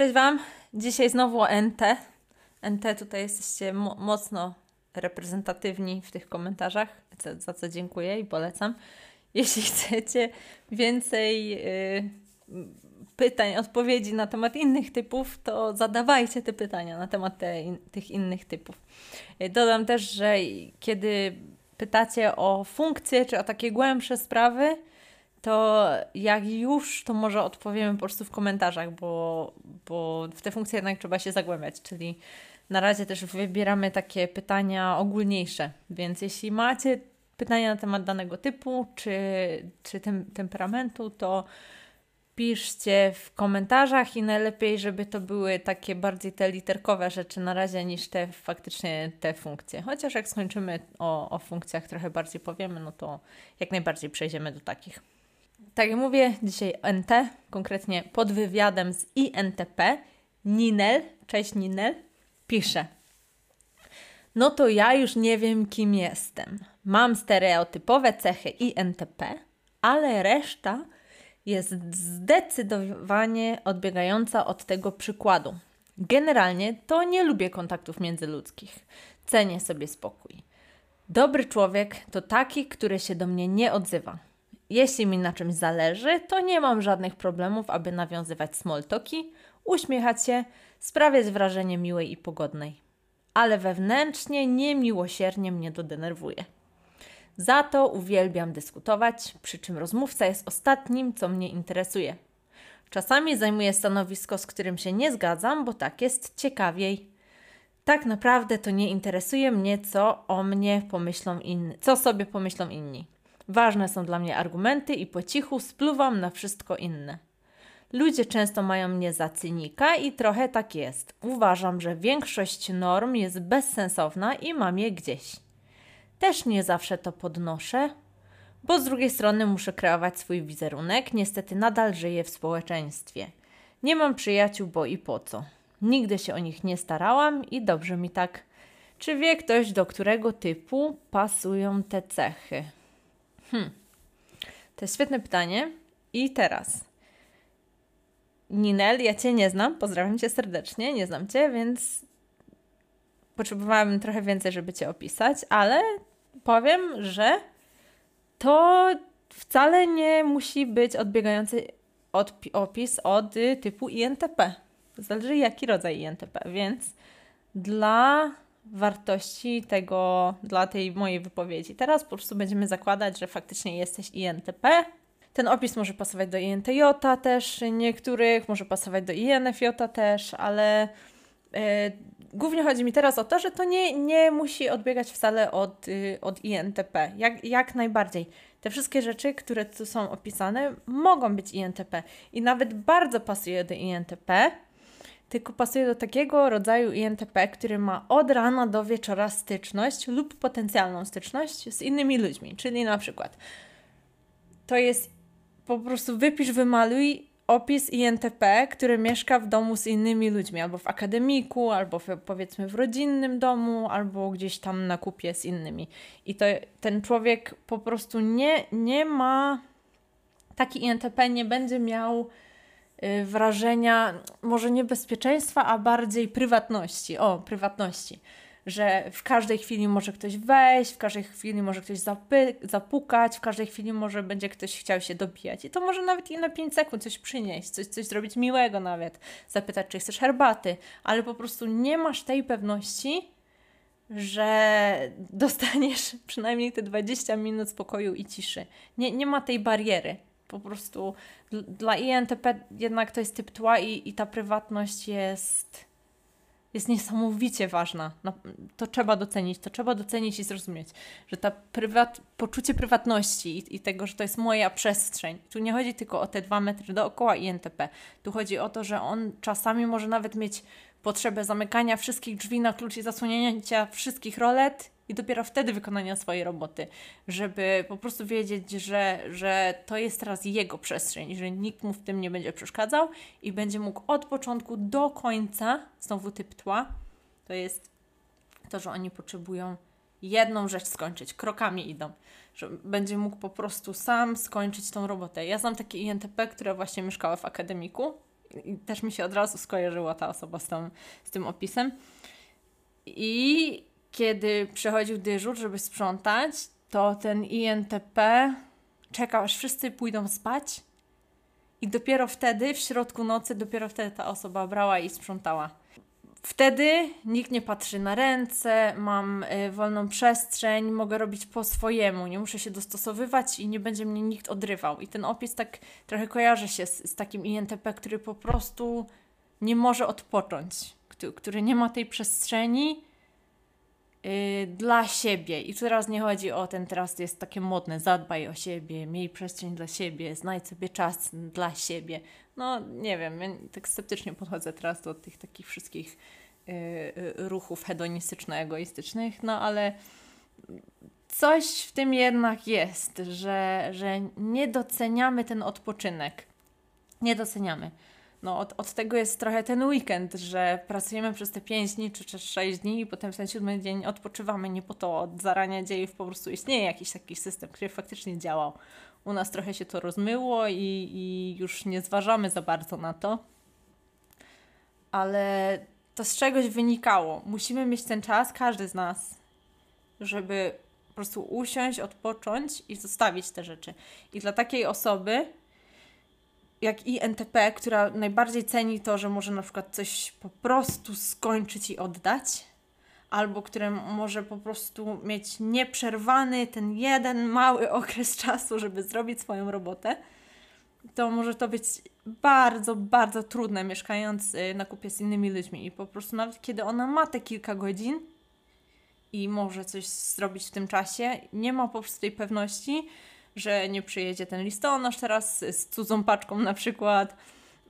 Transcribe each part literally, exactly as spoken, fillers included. Cześć Wam, dzisiaj znowu N T. N T tutaj jesteście mo mocno reprezentatywni w tych komentarzach, za co dziękuję i polecam. Jeśli chcecie więcej yy, pytań, odpowiedzi na temat innych typów, to zadawajcie te pytania na temat te in tych innych typów. Dodam też, że kiedy pytacie o funkcje czy o takie głębsze sprawy, to jak już, to może odpowiemy po prostu w komentarzach, bo, bo w te funkcje jednak trzeba się zagłębiać, czyli na razie też wybieramy takie pytania ogólniejsze, więc jeśli macie pytania na temat danego typu, czy, czy tem temperamentu, to piszcie w komentarzach i najlepiej, żeby to były takie bardziej te literkowe rzeczy na razie niż te faktycznie te funkcje. Chociaż jak skończymy o, o funkcjach trochę bardziej powiemy, no to jak najbardziej przejdziemy do takich. Tak jak mówię, dzisiaj N T, konkretnie pod wywiadem z I N T P, Ninel, cześć Ninel, pisze: no to ja już nie wiem, kim jestem. Mam stereotypowe cechy I N T P, ale reszta jest zdecydowanie odbiegająca od tego przykładu. Generalnie to nie lubię kontaktów międzyludzkich. Cenię sobie spokój. Dobry człowiek to taki, który się do mnie nie odzywa. Jeśli mi na czymś zależy, to nie mam żadnych problemów, aby nawiązywać small talki, uśmiechać się, sprawiać wrażenie miłej i pogodnej. Ale wewnętrznie niemiłosiernie mnie to denerwuje. Za to uwielbiam dyskutować, przy czym rozmówca jest ostatnim, co mnie interesuje. Czasami zajmuję stanowisko, z którym się nie zgadzam, bo tak jest ciekawiej. Tak naprawdę to nie interesuje mnie, co o mnie pomyślą inni, co sobie pomyślą inni. Ważne są dla mnie argumenty i po cichu spluwam na wszystko inne. Ludzie często mają mnie za cynika i trochę tak jest. Uważam, że większość norm jest bezsensowna i mam je gdzieś. Też nie zawsze to podnoszę, bo z drugiej strony muszę kreować swój wizerunek. Niestety nadal żyję w społeczeństwie. Nie mam przyjaciół, bo i po co. Nigdy się o nich nie starałam i dobrze mi tak. Czy wie ktoś, do którego typu pasują te cechy? Hmm. To jest świetne pytanie. I teraz. Ninel, ja Cię nie znam. Pozdrawiam Cię serdecznie. Nie znam Cię, więc potrzebowałabym trochę więcej, żeby Cię opisać, ale powiem, że to wcale nie musi być odbiegający od, opis od typu I N T P. Zależy jaki rodzaj I N T P, więc dla wartości tego, dla tej mojej wypowiedzi teraz po prostu będziemy zakładać, że faktycznie jesteś I N T P. Ten opis może pasować do I N T J też niektórych, może pasować do I N F J też, ale yy, głównie chodzi mi teraz o to, że to nie, nie musi odbiegać wcale od, yy, od I N T P. Jak, jak najbardziej. Te wszystkie rzeczy, które tu są opisane, mogą być I N T P. I nawet bardzo pasuje do I N T P, tylko pasuje do takiego rodzaju I N T P, który ma od rana do wieczora styczność lub potencjalną styczność z innymi ludźmi. Czyli na przykład to jest po prostu wypisz, wymaluj opis I N T P, który mieszka w domu z innymi ludźmi, albo w akademiku, albo w, powiedzmy w rodzinnym domu, albo gdzieś tam na kupie z innymi. I to, ten człowiek po prostu nie, nie ma, taki I N T P nie będzie miał y, wrażenia, może nie bezpieczeństwa, a bardziej prywatności. O, prywatności. Że w każdej chwili może ktoś wejść, w każdej chwili może ktoś zapukać, w każdej chwili może będzie ktoś chciał się dobijać. I to może nawet i na pięć sekund coś przynieść, coś, coś zrobić miłego nawet, zapytać, czy chcesz herbaty, ale po prostu nie masz tej pewności, że dostaniesz przynajmniej te dwadzieścia minut spokoju i ciszy. Nie, nie ma tej bariery. Po prostu dla I N T P jednak to jest typ tła i, i ta prywatność jest... jest niesamowicie ważna. No, to trzeba docenić, to trzeba docenić i zrozumieć, że ta prywat, poczucie prywatności i, i tego, że to jest moja przestrzeń. Tu nie chodzi tylko o te dwa metry dookoła I N T P. Tu chodzi o to, że on czasami może nawet mieć potrzebę zamykania wszystkich drzwi na klucz i zasłonięcia wszystkich rolet i dopiero wtedy wykonania swojej roboty, żeby po prostu wiedzieć, że, że to jest teraz jego przestrzeń, że nikt mu w tym nie będzie przeszkadzał i będzie mógł od początku do końca, znowu typ tła, to jest to, że oni potrzebują jedną rzecz skończyć, krokami idą, że będzie mógł po prostu sam skończyć tą robotę. Ja znam takie I N T P, które właśnie mieszkały w akademiku I też mi się od razu skojarzyła ta osoba z, tą, z tym opisem. I kiedy przychodził dyżur, żeby sprzątać, to ten I N T P czekał, aż wszyscy pójdą spać. I dopiero wtedy, w środku nocy, dopiero wtedy ta osoba brała i sprzątała. Wtedy nikt nie patrzy na ręce, mam y, wolną przestrzeń, mogę robić po swojemu, nie muszę się dostosowywać i nie będzie mnie nikt odrywał. I ten opis tak trochę kojarzy się z, z takim I N T P, który po prostu nie może odpocząć, który, który nie ma tej przestrzeni y, dla siebie. I teraz nie chodzi o ten, teraz jest takie modne, zadbaj o siebie, miej przestrzeń dla siebie, znajdź sobie czas dla siebie. No nie wiem, ja tak sceptycznie podchodzę teraz do tych takich wszystkich yy, ruchów hedonistyczno-egoistycznych, no ale coś w tym jednak jest, że, że nie doceniamy ten odpoczynek. Nie doceniamy. No od, od tego jest trochę ten weekend, że pracujemy przez te pięć dni czy też sześć dni i potem w ten siódmy dzień odpoczywamy. Nie po to od zarania dziejów po prostu istnieje jakiś taki system, który faktycznie działał. U nas trochę się to rozmyło i, i już nie zważamy za bardzo na to. Ale to z czegoś wynikało. Musimy mieć ten czas, każdy z nas, żeby po prostu usiąść, odpocząć i zostawić te rzeczy. I dla takiej osoby jak I N T P, która najbardziej ceni to, że może na przykład coś po prostu skończyć i oddać, albo które może po prostu mieć nieprzerwany ten jeden mały okres czasu, żeby zrobić swoją robotę, to może to być bardzo, bardzo trudne, mieszkając na kupie z innymi ludźmi. I po prostu nawet kiedy ona ma te kilka godzin i może coś zrobić w tym czasie, nie ma po prostu tej pewności, że nie przyjedzie ten listonosz teraz z cudzą paczką na przykład,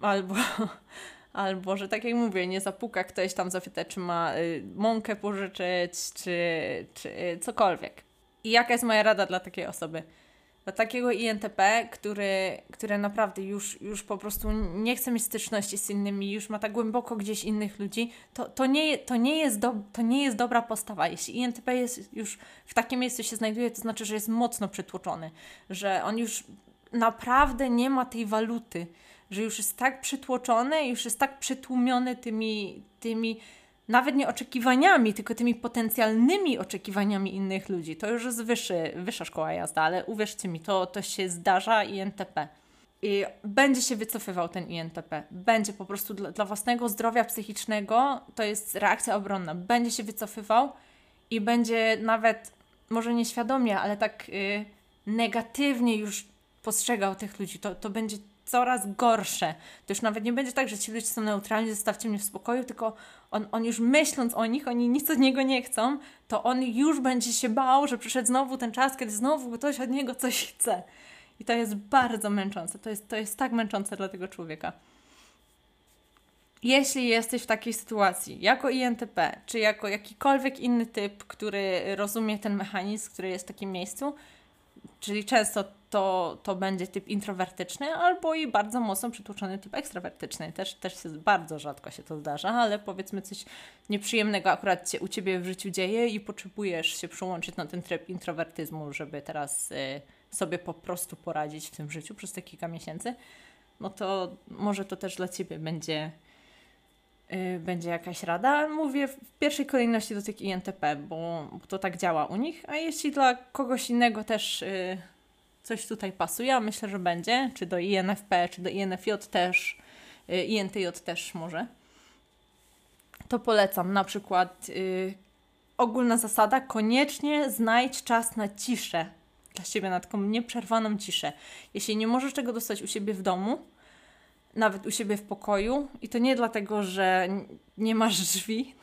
albo... Albo, że tak jak mówię, nie zapuka ktoś tam, zapyta, czy ma y, mąkę pożyczyć, czy, czy y, cokolwiek. I jaka jest moja rada dla takiej osoby? Dla takiego I N T P, który, który naprawdę już, już po prostu nie chce mieć styczności z innymi, już ma tak głęboko gdzieś innych ludzi, to, to, nie, to, nie, jest do, to nie jest dobra postawa. Jeśli I N T P jest już w takim miejscu się znajduje, to znaczy, że jest mocno przytłoczony, że on już naprawdę nie ma tej waluty, że już jest tak przytłoczony, już jest tak przytłumiony tymi, tymi nawet nie oczekiwaniami, tylko tymi potencjalnymi oczekiwaniami innych ludzi. To już jest wyższy, wyższa szkoła jazda, ale uwierzcie mi, to, to się zdarza I N T P. I będzie się wycofywał ten I N T P. Będzie po prostu dla, dla własnego zdrowia psychicznego, to jest reakcja obronna. Będzie się wycofywał i będzie nawet, może nieświadomie, ale tak yy, negatywnie już postrzegał tych ludzi. To, to będzie coraz gorsze. To już nawet nie będzie tak, że ci ludzie są neutralni, zostawcie mnie w spokoju, tylko on, on już myśląc o nich, oni nic od niego nie chcą, to on już będzie się bał, że przyszedł znowu ten czas, kiedy znowu ktoś od niego coś chce. I to jest bardzo męczące. To jest, to jest tak męczące dla tego człowieka. Jeśli jesteś w takiej sytuacji, jako I N T P, czy jako jakikolwiek inny typ, który rozumie ten mechanizm, który jest w takim miejscu, czyli często to, to będzie typ introwertyczny albo i bardzo mocno przytłoczony typ ekstrawertyczny. Też, też się, bardzo rzadko się to zdarza, ale powiedzmy coś nieprzyjemnego akurat się u Ciebie w życiu dzieje i potrzebujesz się przyłączyć na ten tryb introwertyzmu, żeby teraz y, sobie po prostu poradzić w tym życiu przez te kilka miesięcy, no to może to też dla Ciebie będzie, y, będzie jakaś rada. Mówię w pierwszej kolejności do tych I N T P, bo, bo to tak działa u nich, a jeśli dla kogoś innego też... Y, Coś tutaj pasuje, a myślę, że będzie, czy do I N F P, czy do I N F J też, I N T J też może. To polecam na przykład yy, ogólna zasada, koniecznie znajdź czas na ciszę dla siebie, na taką nieprzerwaną ciszę. Jeśli nie możesz tego dostać u siebie w domu, nawet u siebie w pokoju, i to nie dlatego, że nie masz drzwi,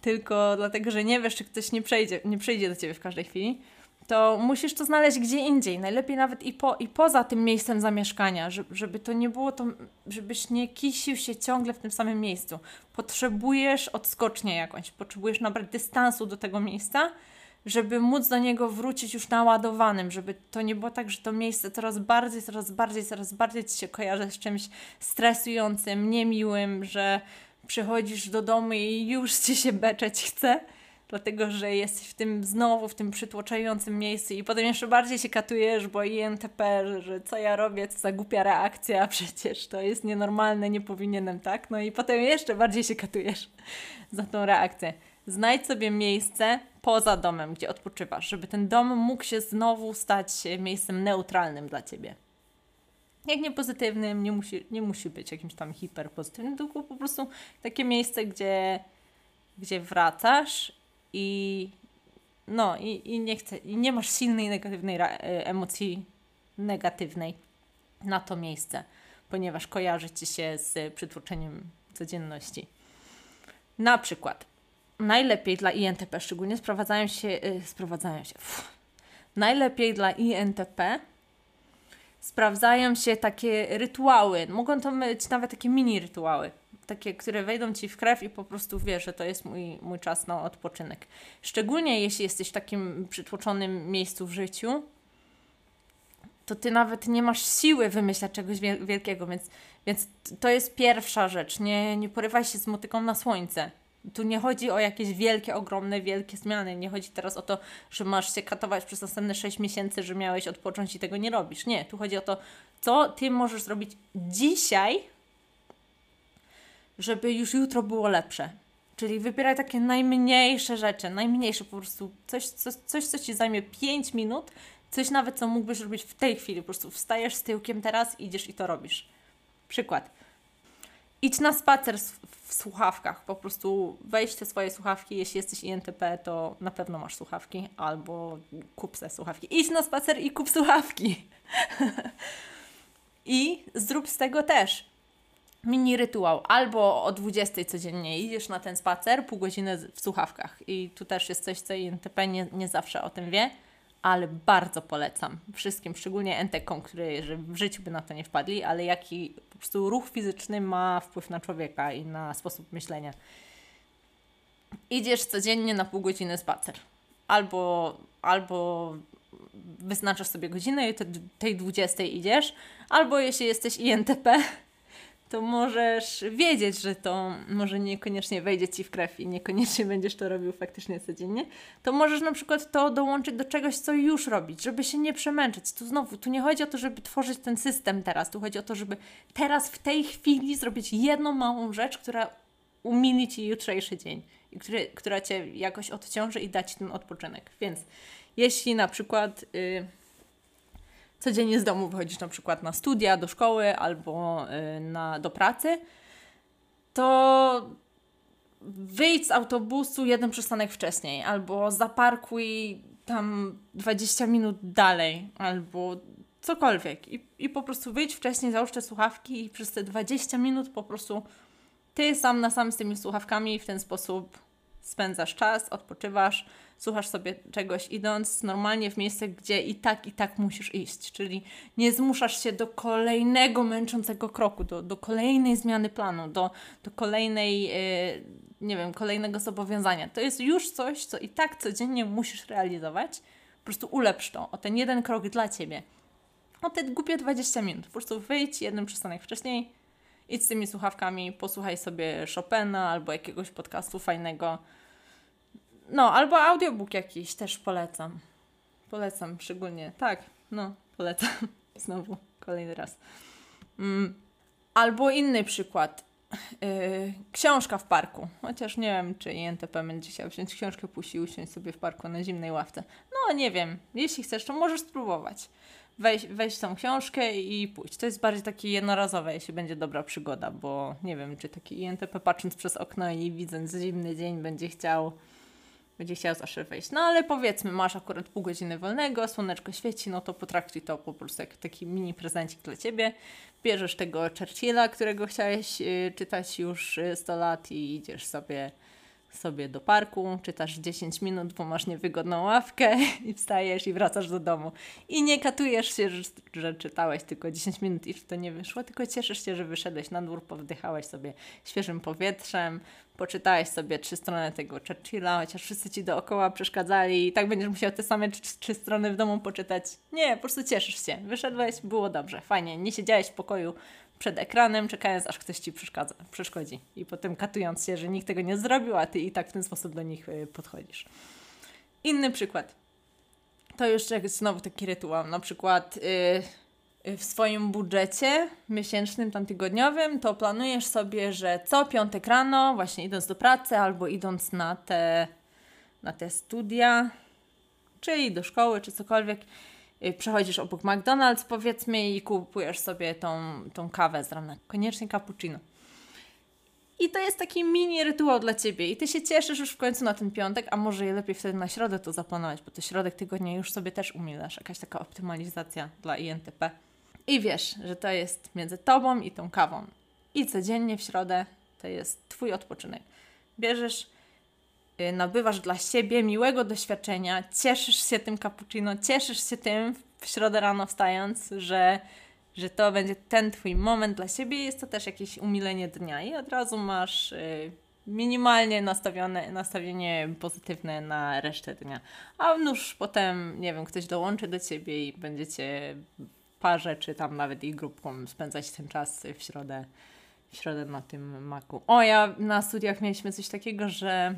tylko dlatego, że nie wiesz, czy ktoś nie przejdzie, nie przyjdzie do Ciebie w każdej chwili, to musisz to znaleźć gdzie indziej, najlepiej nawet i, po, i poza tym miejscem zamieszkania, żeby, żeby to nie było, to, żebyś nie kisił się ciągle w tym samym miejscu. Potrzebujesz odskocznię jakąś, potrzebujesz nabrać dystansu do tego miejsca, żeby móc do niego wrócić już naładowanym, żeby to nie było tak, że to miejsce coraz bardziej, coraz bardziej, coraz bardziej Ci się kojarzy z czymś stresującym, niemiłym, że przychodzisz do domu i już Ci się beczeć chce. dlatego że jesteś w tym znowu, w tym przytłaczającym miejscu i potem jeszcze bardziej się katujesz, bo I N T P, że co ja robię, co za głupia reakcja, przecież to jest nienormalne, nie powinienem, tak? No i potem jeszcze bardziej się katujesz za tą reakcję. Znajdź sobie miejsce poza domem, gdzie odpoczywasz, żeby ten dom mógł się znowu stać miejscem neutralnym dla Ciebie. Jak nie pozytywnym, nie musi, nie musi być jakimś tam hiperpozytywnym, tylko po prostu takie miejsce, gdzie, gdzie wracasz i, no, i, i, nie chce, i nie masz silnej negatywnej emocji negatywnej na to miejsce, ponieważ kojarzy Ci się z przytłoczeniem codzienności. Na przykład najlepiej dla I N T P szczególnie sprowadzają się, yy, sprowadzają się pff, najlepiej dla I N T P sprawdzają się takie rytuały. Mogą to być nawet takie mini rytuały, takie, które wejdą Ci w krew i po prostu wiesz, że to jest mój, mój czas na odpoczynek. Szczególnie jeśli jesteś w takim przytłoczonym miejscu w życiu, to Ty nawet nie masz siły wymyślać czegoś wielkiego, więc, więc to jest pierwsza rzecz. Nie, nie porywaj się z motyką na słońce. Tu nie chodzi o jakieś wielkie, ogromne, wielkie zmiany. Nie chodzi teraz o to, że masz się katować przez następne sześć miesięcy, że miałeś odpocząć i tego nie robisz. Nie, tu chodzi o to, co Ty możesz zrobić dzisiaj, żeby już jutro było lepsze. Czyli wybieraj takie najmniejsze rzeczy, najmniejsze po prostu coś, coś, coś co Ci zajmie pięć minut, coś nawet, co mógłbyś robić w tej chwili. Po prostu wstajesz z tyłkiem teraz, idziesz i to robisz. Przykład. Idź na spacer w słuchawkach, po prostu weź te swoje słuchawki, jeśli jesteś I N T P, to na pewno masz słuchawki, albo kup sobie słuchawki. Idź na spacer i kup słuchawki. I zrób z tego też mini rytuał, albo o dwudziestej codziennie idziesz na ten spacer, pół godziny w słuchawkach. I tu też jest coś, co I N T P nie, nie zawsze o tym wie, ale bardzo polecam wszystkim, szczególnie entekom, którzy w życiu by na to nie wpadli, ale jaki po prostu ruch fizyczny ma wpływ na człowieka i na sposób myślenia. Idziesz codziennie na pół godziny spacer. Albo, albo wyznaczasz sobie godzinę i te, tej dwudziestej idziesz, albo jeśli jesteś I N T P, to możesz wiedzieć, że to może niekoniecznie wejdzie Ci w krew i niekoniecznie będziesz to robił faktycznie codziennie, to możesz na przykład to dołączyć do czegoś, co już robić, żeby się nie przemęczyć. Tu znowu, tu nie chodzi o to, żeby tworzyć ten system teraz, tu chodzi o to, żeby teraz w tej chwili zrobić jedną małą rzecz, która umili Ci jutrzejszy dzień i który, która Cię jakoś odciąży i da Ci ten odpoczynek. Więc jeśli na przykład Yy, codziennie z domu wychodzisz na przykład na studia, do szkoły albo na, do pracy, to wyjdź z autobusu jeden przystanek wcześniej, albo zaparkuj tam dwadzieścia minut dalej, albo cokolwiek. I, i po prostu wyjdź wcześniej, załóż te słuchawki i przez te dwadzieścia minut po prostu Ty sam na sam z tymi słuchawkami w ten sposób spędzasz czas, odpoczywasz, słuchasz sobie czegoś idąc normalnie w miejsce, gdzie i tak, i tak musisz iść. Czyli nie zmuszasz się do kolejnego męczącego kroku, do, do kolejnej zmiany planu, do, do kolejnej, yy, nie wiem, kolejnego zobowiązania. To jest już coś, co i tak codziennie musisz realizować. Po prostu ulepsz to o ten jeden krok dla Ciebie. O te głupie dwadzieścia minut. Po prostu wyjdź jeden przystanek wcześniej, idź z tymi słuchawkami, posłuchaj sobie Chopina albo jakiegoś podcastu fajnego. No, albo audiobook jakiś też polecam. Polecam szczególnie. Tak, no, polecam. Znowu, kolejny raz. Mm. Albo inny przykład. Yy, książka w parku. Chociaż nie wiem, czy I N T P będzie chciał wziąć książkę, pójść i usiąść sobie w parku na zimnej ławce. No, nie wiem. Jeśli chcesz, to możesz spróbować. Weź, weź tą książkę i pójdź. To jest bardziej takie jednorazowe, jeśli będzie dobra przygoda, bo nie wiem, czy taki I N T P patrząc przez okno i widząc zimny dzień będzie chciał będzie chciał zawsze wejść. No ale powiedzmy, masz akurat pół godziny wolnego, słoneczko świeci, no to potraktuj to po prostu jak taki mini prezencik dla Ciebie. Bierzesz tego Churchilla, którego chciałeś y, czytać już sto lat i idziesz sobie, sobie do parku, czytasz dziesięć minut, bo masz niewygodną ławkę i wstajesz i wracasz do domu. I nie katujesz się, że, że czytałeś tylko dziesięć minut i to nie wyszło, tylko cieszysz się, że wyszedłeś na dwór, powdychałeś sobie świeżym powietrzem, poczytałeś sobie trzy strony tego Churchilla, chociaż wszyscy Ci dookoła przeszkadzali i tak będziesz musiał te same tr- trzy strony w domu poczytać. Nie, po prostu cieszysz się. Wyszedłeś, było dobrze, fajnie. Nie siedziałeś w pokoju przed ekranem, czekając aż ktoś ci przeszkadza, przeszkodzi i potem katując się, że nikt tego nie zrobił, a ty i tak w ten sposób do nich podchodzisz. Inny przykład. To już znowu taki rytuał. Na przykład yy, w swoim budżecie miesięcznym, tam tygodniowym, to planujesz sobie, że co piątek rano, właśnie idąc do pracy albo idąc na te, na te studia, czyli do szkoły, czy cokolwiek, yy, przechodzisz obok McDonald's, powiedzmy, i kupujesz sobie tą, tą kawę z rana. Koniecznie cappuccino. I to jest taki mini rytuał dla Ciebie i Ty się cieszysz już w końcu na ten piątek, a może lepiej wtedy na środę to zaplanować, bo to środek tygodnia już sobie też umilasz, jakaś taka optymalizacja dla I N T P. I wiesz, że to jest między Tobą i tą kawą. I codziennie w środę to jest Twój odpoczynek. Bierzesz, nabywasz dla siebie miłego doświadczenia, cieszysz się tym cappuccino, cieszysz się tym w środę rano wstając, że... że to będzie ten Twój moment dla siebie, jest to też jakieś umilenie dnia i od razu masz y, minimalnie nastawione, nastawienie pozytywne na resztę dnia. A już potem, nie wiem, ktoś dołączy do Ciebie i będziecie parze, czy tam nawet i grupką spędzać ten czas w środę, w środę na tym maku. O, ja na studiach mieliśmy coś takiego, że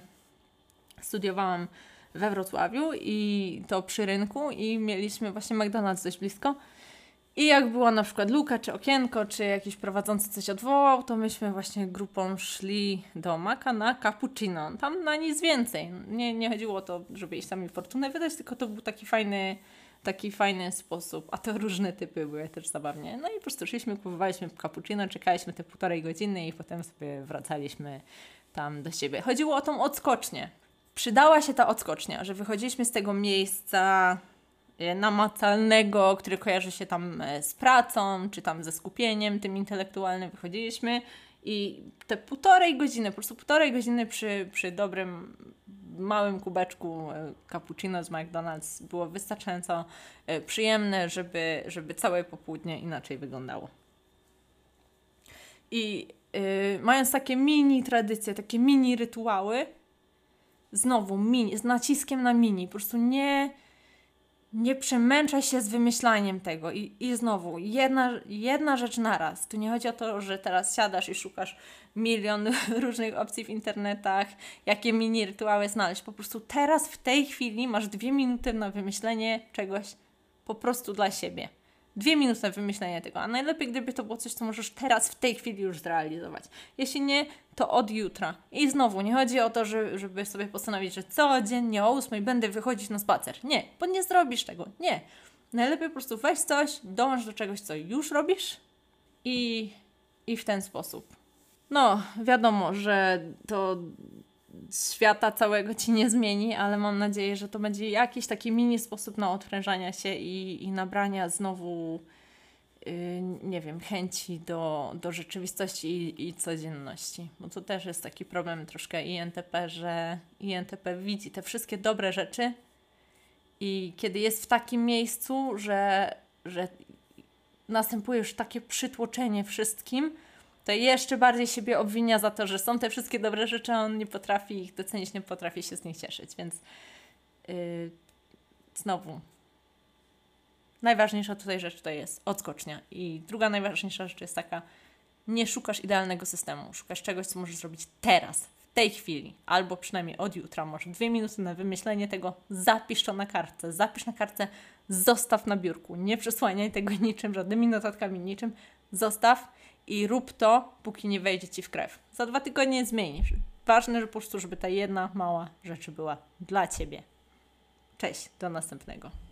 studiowałam we Wrocławiu i to przy rynku i mieliśmy właśnie McDonald's dość blisko. I jak była na przykład luka, czy okienko, czy jakiś prowadzący coś odwołał, to myśmy właśnie grupą szli do Maka na cappuccino. Tam na nic więcej. Nie, nie chodziło o to, żeby iść tam i fortunę wydać, tylko to był taki fajny, taki fajny sposób. A to różne typy były też zabawnie. No i po prostu szliśmy, kupowaliśmy cappuccino, czekaliśmy te półtorej godziny i potem sobie wracaliśmy tam do siebie. Chodziło o tą odskocznię. Przydała się ta odskocznia, że wychodziliśmy z tego miejsca... namacalnego, który kojarzy się tam z pracą, czy tam ze skupieniem tym intelektualnym, wychodziliśmy i te półtorej godziny, po prostu półtorej godziny przy, przy dobrym małym kubeczku cappuccino z McDonald's było wystarczająco przyjemne, żeby, żeby całe popołudnie inaczej wyglądało. I yy, mając takie mini tradycje, takie mini rytuały, znowu mini, z naciskiem na mini, po prostu nie Nie przemęczaj się z wymyślaniem tego. I, i znowu, jedna, jedna rzecz na raz. Tu nie chodzi o to, że teraz siadasz i szukasz milion różnych opcji w internetach, jakie mini rytuały znaleźć. Po prostu teraz, w tej chwili masz dwie minuty na wymyślenie czegoś po prostu dla siebie. Dwie minuty na wymyślenie tego. A najlepiej, gdyby to było coś, co możesz teraz, w tej chwili już zrealizować. Jeśli nie, to od jutra. I znowu, nie chodzi o to, żeby sobie postanowić, że codziennie o ósmej będę wychodzić na spacer. Nie, bo nie zrobisz tego. Nie. Najlepiej po prostu weź coś, dąż do czegoś, co już robisz i, i w ten sposób. No, wiadomo, że to... świata całego Ci nie zmieni, ale mam nadzieję, że to będzie jakiś taki mini sposób na odprężania się i, i nabrania znowu, yy, nie wiem, chęci do, do rzeczywistości i, i codzienności. Bo to też jest taki problem troszkę I N T P, że I N T P widzi te wszystkie dobre rzeczy i kiedy jest w takim miejscu, że, że następuje już takie przytłoczenie wszystkim, to jeszcze bardziej siebie obwinia za to, że są te wszystkie dobre rzeczy, a on nie potrafi ich docenić, nie potrafi się z nich cieszyć. Więc yy, znowu, najważniejsza tutaj rzecz to jest odskocznia. I druga najważniejsza rzecz jest taka, nie szukasz idealnego systemu, szukasz czegoś, co możesz zrobić teraz, w tej chwili, albo przynajmniej od jutra. Może dwie minuty na wymyślenie tego, zapisz to na kartce, zapisz na kartce, zostaw na biurku, nie przesłaniaj tego niczym, żadnymi notatkami, niczym, zostaw. I rób to, póki nie wejdzie Ci w krew. Za dwa tygodnie zmienisz. Ważne, że po prostu, żeby ta jedna mała rzecz była dla Ciebie. Cześć, do następnego.